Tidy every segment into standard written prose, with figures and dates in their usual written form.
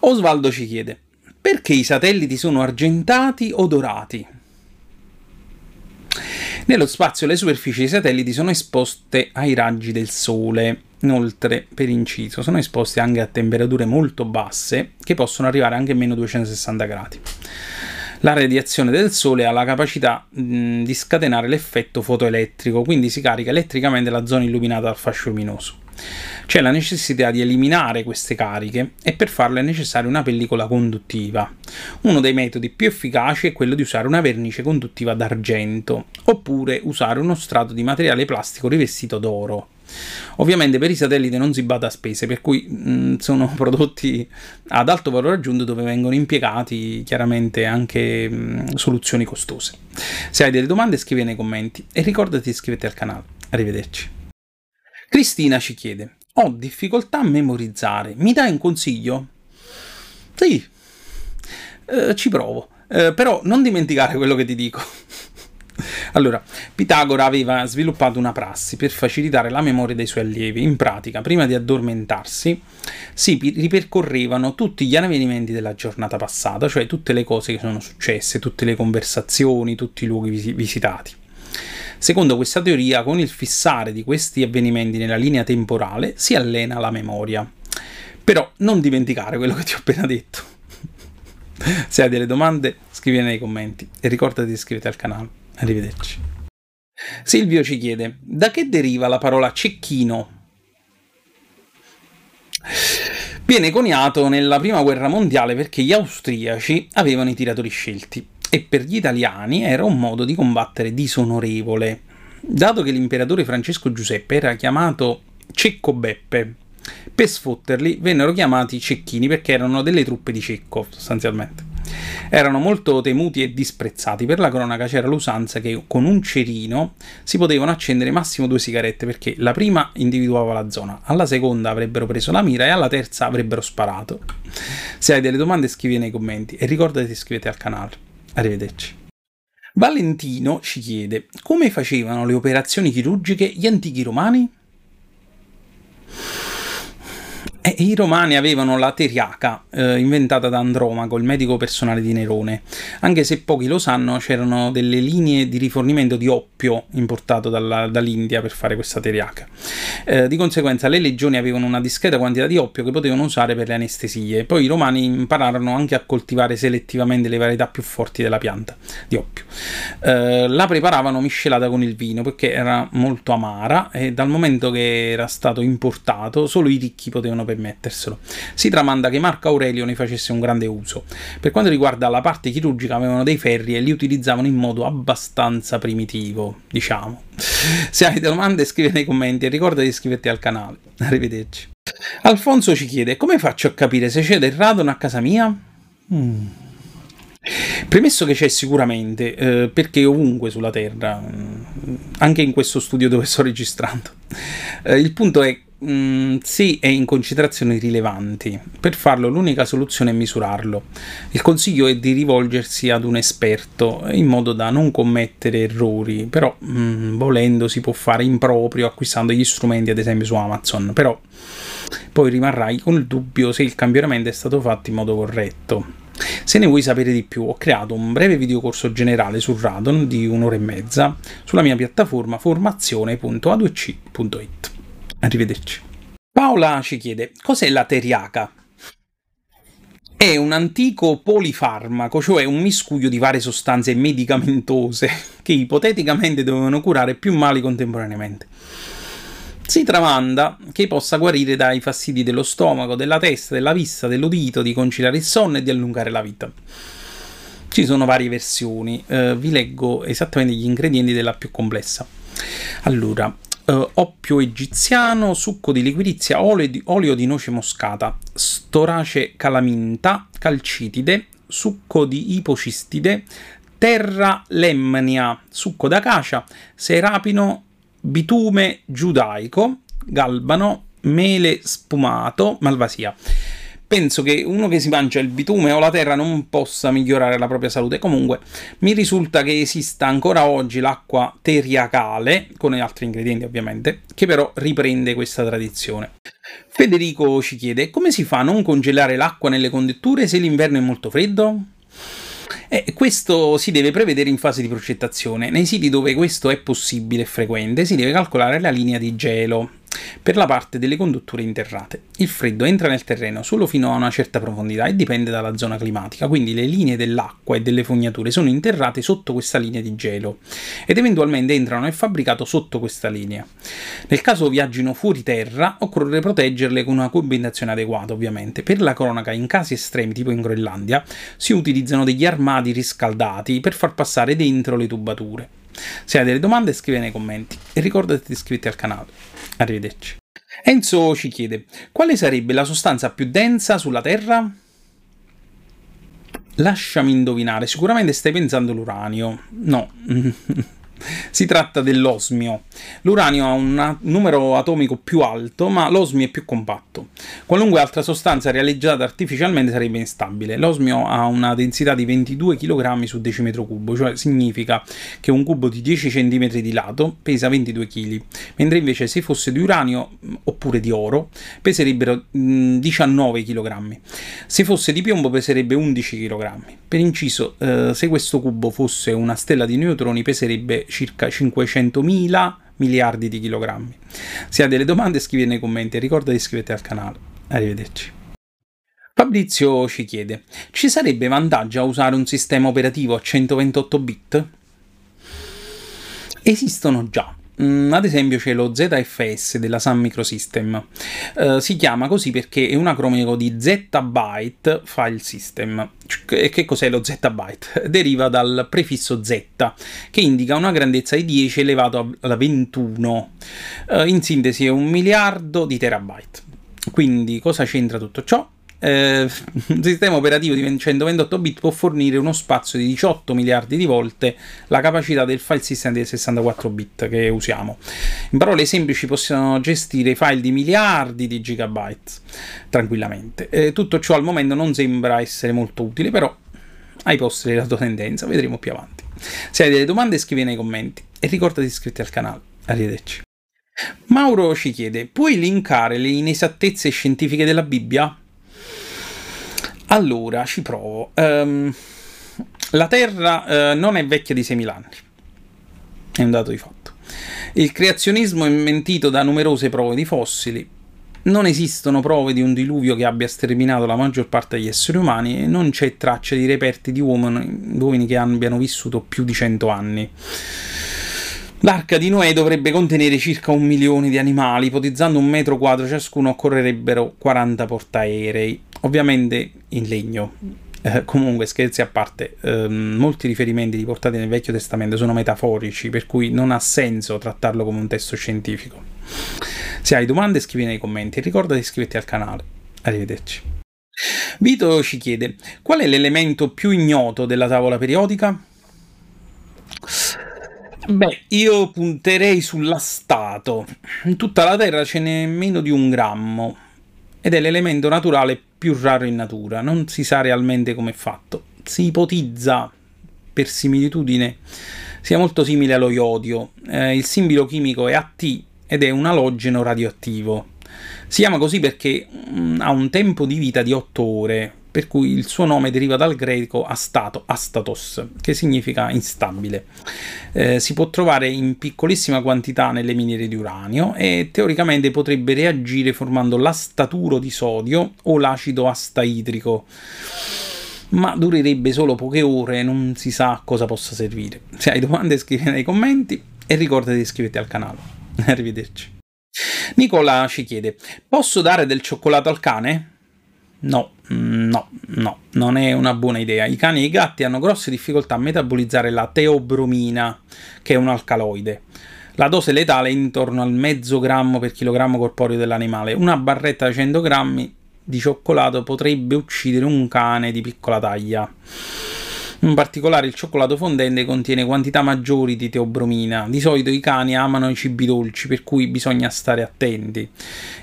Osvaldo ci chiede: perché i satelliti sono argentati o dorati? Nello spazio le superfici dei satelliti sono esposte ai raggi del Sole. Inoltre, per inciso, sono esposte anche a temperature molto basse, che possono arrivare anche a meno 260 gradi. La radiazione del Sole ha la capacità di scatenare l'effetto fotoelettrico, quindi si carica elettricamente la zona illuminata dal fascio luminoso. C'è la necessità di eliminare queste cariche e per farlo è necessaria una pellicola conduttiva. Uno dei metodi più efficaci è quello di usare una vernice conduttiva d'argento, oppure usare uno strato di materiale plastico rivestito d'oro. Ovviamente per i satelliti non si bada a spese, per cui sono prodotti ad alto valore aggiunto dove vengono impiegati chiaramente anche soluzioni costose. Se hai delle domande scrivi nei commenti e ricordati di iscriverti al canale. Arrivederci. Cristina ci chiede: ho difficoltà a memorizzare, mi dai un consiglio? Sì, ci provo, però non dimenticare quello che ti dico. Allora, Pitagora aveva sviluppato una prassi per facilitare la memoria dei suoi allievi. In pratica, prima di addormentarsi, si ripercorrevano tutti gli avvenimenti della giornata passata, cioè tutte le cose che sono successe, tutte le conversazioni, tutti i luoghi visitati. Secondo questa teoria, con il fissare di questi avvenimenti nella linea temporale si allena la memoria. Però non dimenticare quello che ti ho appena detto. Se hai delle domande, scrivile nei commenti e ricordati di iscriverti al canale. Arrivederci. Silvio ci chiede: da che deriva la parola cecchino? Viene coniato nella prima guerra mondiale perché gli austriaci avevano i tiratori scelti e per gli italiani era un modo di combattere disonorevole. Dato che l'imperatore Francesco Giuseppe era chiamato Cecco Beppe, per sfotterli vennero chiamati cecchini perché erano delle truppe di Cecco, sostanzialmente. Erano molto temuti e disprezzati. Per la cronaca c'era l'usanza che con un cerino si potevano accendere massimo 2 sigarette, perché la prima individuava la zona, alla seconda avrebbero preso la mira e alla terza avrebbero sparato. Se hai delle domande scrivi nei commenti e ricordati di iscriverti al canale. Arrivederci. Valentino ci chiede: come facevano le operazioni chirurgiche gli antichi romani? I romani avevano la teriaca, inventata da Andromaco, il medico personale di Nerone. Anche se pochi lo sanno, c'erano delle linee di rifornimento di oppio importato dall'India per fare questa teriaca. Di conseguenza le legioni avevano una discreta quantità di oppio che potevano usare per le anestesie. Poi i romani impararono anche a coltivare selettivamente le varietà più forti della pianta di oppio. La preparavano miscelata con il vino perché era molto amara e dal momento che era stato importato solo i ricchi potevano permetterselo. Si tramanda che Marco Aurelio ne facesse un grande uso. Per quanto riguarda la parte chirurgica, avevano dei ferri e li utilizzavano in modo abbastanza primitivo, diciamo. Se hai domande scrivi nei commenti e ricorda di iscriverti al canale. Arrivederci. Alfonso ci chiede: come faccio a capire se c'è del radon a casa mia? Premesso che c'è sicuramente, perché ovunque sulla Terra, anche in questo studio dove sto registrando, il punto è sì, è in concentrazioni rilevanti. Per farlo l'unica soluzione è misurarlo. Il consiglio è di rivolgersi ad un esperto in modo da non commettere errori, però volendo si può fare in proprio acquistando gli strumenti ad esempio su Amazon, però poi rimarrai con il dubbio se il campionamento è stato fatto in modo corretto. Se ne vuoi sapere di più, ho creato un breve videocorso generale sul radon di 1 ora e mezza sulla mia piattaforma formazione.adc.it. Arrivederci. Paola ci chiede: cos'è la teriaca? È un antico polifarmaco, cioè un miscuglio di varie sostanze medicamentose che ipoteticamente dovevano curare più mali contemporaneamente. Si tramanda che possa guarire dai fastidi dello stomaco, della testa, della vista, dell'udito, di conciliare il sonno e di allungare la vita. Ci sono varie versioni, vi leggo esattamente gli ingredienti della più complessa. Allora, oppio egiziano, succo di liquirizia, olio di noce moscata, storace calaminta, calcitide, succo di ipocistide, terra lemnia, succo d'acacia, serapino, bitume giudaico, galbano, mele spumato, malvasia. penso che uno che si mangia il bitume o la terra non possa migliorare la propria salute. Comunque mi risulta che esista ancora oggi l'acqua teriacale, con altri ingredienti ovviamente, che però riprende questa tradizione. Federico ci chiede: come si fa a non congelare l'acqua nelle conditture se l'inverno è molto freddo? Questo si deve prevedere in fase di progettazione. Nei siti dove questo è possibile e frequente si deve calcolare la linea di gelo per la parte delle condutture interrate. Il freddo entra nel terreno solo fino a una certa profondità e dipende dalla zona climatica, quindi le linee dell'acqua e delle fognature sono interrate sotto questa linea di gelo ed eventualmente entrano nel fabbricato sotto questa linea. Nel caso viaggino fuori terra occorre proteggerle con una combinazione adeguata ovviamente. Per la cronaca, in casi estremi tipo in Groenlandia si utilizzano degli armadi riscaldati per far passare dentro le tubature. Se hai delle domande scrivi nei commenti e ricordati di iscriverti al canale. Arrivederci. Enzo ci chiede: quale sarebbe la sostanza più densa sulla Terra? Lasciami indovinare, sicuramente stai pensando all'uranio. No, si tratta dell'osmio. L'uranio ha un numero atomico più alto, ma l'osmio è più compatto. Qualunque altra sostanza realizzata artificialmente sarebbe instabile. L'osmio ha una densità di 22 kg su decimetro cubo, cioè significa che un cubo di 10 cm di lato pesa 22 kg, mentre invece se fosse di uranio oppure di oro peserebbero 19 kg. Se fosse di piombo peserebbe 11 kg. Per inciso, se questo cubo fosse una stella di neutroni peserebbe circa 500.000 miliardi di chilogrammi. Se hai delle domande scrivi nei commenti e ricorda di iscriverti al canale. Arrivederci. Fabrizio ci chiede: ci sarebbe vantaggio a usare un sistema operativo a 128 bit? Esistono già. Ad esempio c'è lo ZFS della Sun Microsystem, si chiama così perché è un acronimo di Zettabyte File System. Che cos'è lo Zettabyte? Deriva dal prefisso Z, che indica una grandezza di 10 elevato alla 21, in sintesi è 1 miliardo di terabyte. Quindi cosa c'entra tutto ciò? Un sistema operativo di 128 bit può fornire uno spazio di 18 miliardi di volte la capacità del file system dei 64 bit che usiamo. In parole semplici possiamo gestire file di miliardi di gigabyte tranquillamente. Tutto ciò al momento non sembra essere molto utile, però ai posti della tua tendenza, vedremo più avanti. Se hai delle domande scrivi nei commenti e ricorda di iscriverti al canale. Arrivederci. Mauro ci chiede: puoi linkare le inesattezze scientifiche della Bibbia? Allora, ci provo. La Terra non è vecchia di 6.000 anni, è un dato di fatto. Il creazionismo è mentito da numerose prove di fossili. Non esistono prove di un diluvio che abbia sterminato la maggior parte degli esseri umani e non c'è traccia di reperti di uomini che abbiano vissuto più di 100 anni. L'arca di Noè dovrebbe contenere circa 1 milione di animali, ipotizzando 1 metro quadro ciascuno occorrerebbero 40 portaerei, ovviamente in legno. Comunque, scherzi a parte, molti riferimenti riportati nel Vecchio Testamento sono metaforici, per cui non ha senso trattarlo come un testo scientifico. Se hai domande scrivi nei commenti e ricorda di iscriverti al canale. Arrivederci. Vito ci chiede: qual è l'elemento più ignoto della tavola periodica? Beh, io punterei sull'astato. In tutta la Terra ce n'è meno di 1 grammo ed è l'elemento naturale più raro in natura. Non si sa realmente come è fatto. Si ipotizza, per similitudine, sia molto simile allo iodio. Il simbolo chimico è At ed è un alogeno radioattivo. Si chiama così perché ha un tempo di vita di 8 ore, per cui il suo nome deriva dal greco astato, astatos, che significa instabile. Si può trovare in piccolissima quantità nelle miniere di uranio e teoricamente potrebbe reagire formando l'astaturo di sodio o l'acido astaidrico, ma durerebbe solo poche ore e non si sa a cosa possa servire. Se hai domande scrivi nei commenti e ricorda di iscriverti al canale. Arrivederci. Nicola ci chiede: posso dare del cioccolato al cane? No, no, no, non è una buona idea. I cani e i gatti hanno grosse difficoltà a metabolizzare la teobromina, che è un alcaloide. La dose letale è intorno al mezzo grammo per chilogrammo corporeo dell'animale. Una barretta da 100 grammi di cioccolato potrebbe uccidere un cane di piccola taglia. In particolare il cioccolato fondente contiene quantità maggiori di teobromina. Di solito i cani amano i cibi dolci, per cui bisogna stare attenti.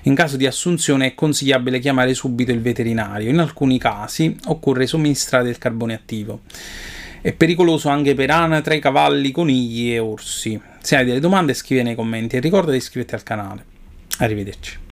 In caso di assunzione è consigliabile chiamare subito il veterinario. In alcuni casi occorre somministrare del carbone attivo. È pericoloso anche per anatre, cavalli, conigli e orsi. Se hai delle domande scrivi nei commenti e ricorda di iscriverti al canale. Arrivederci.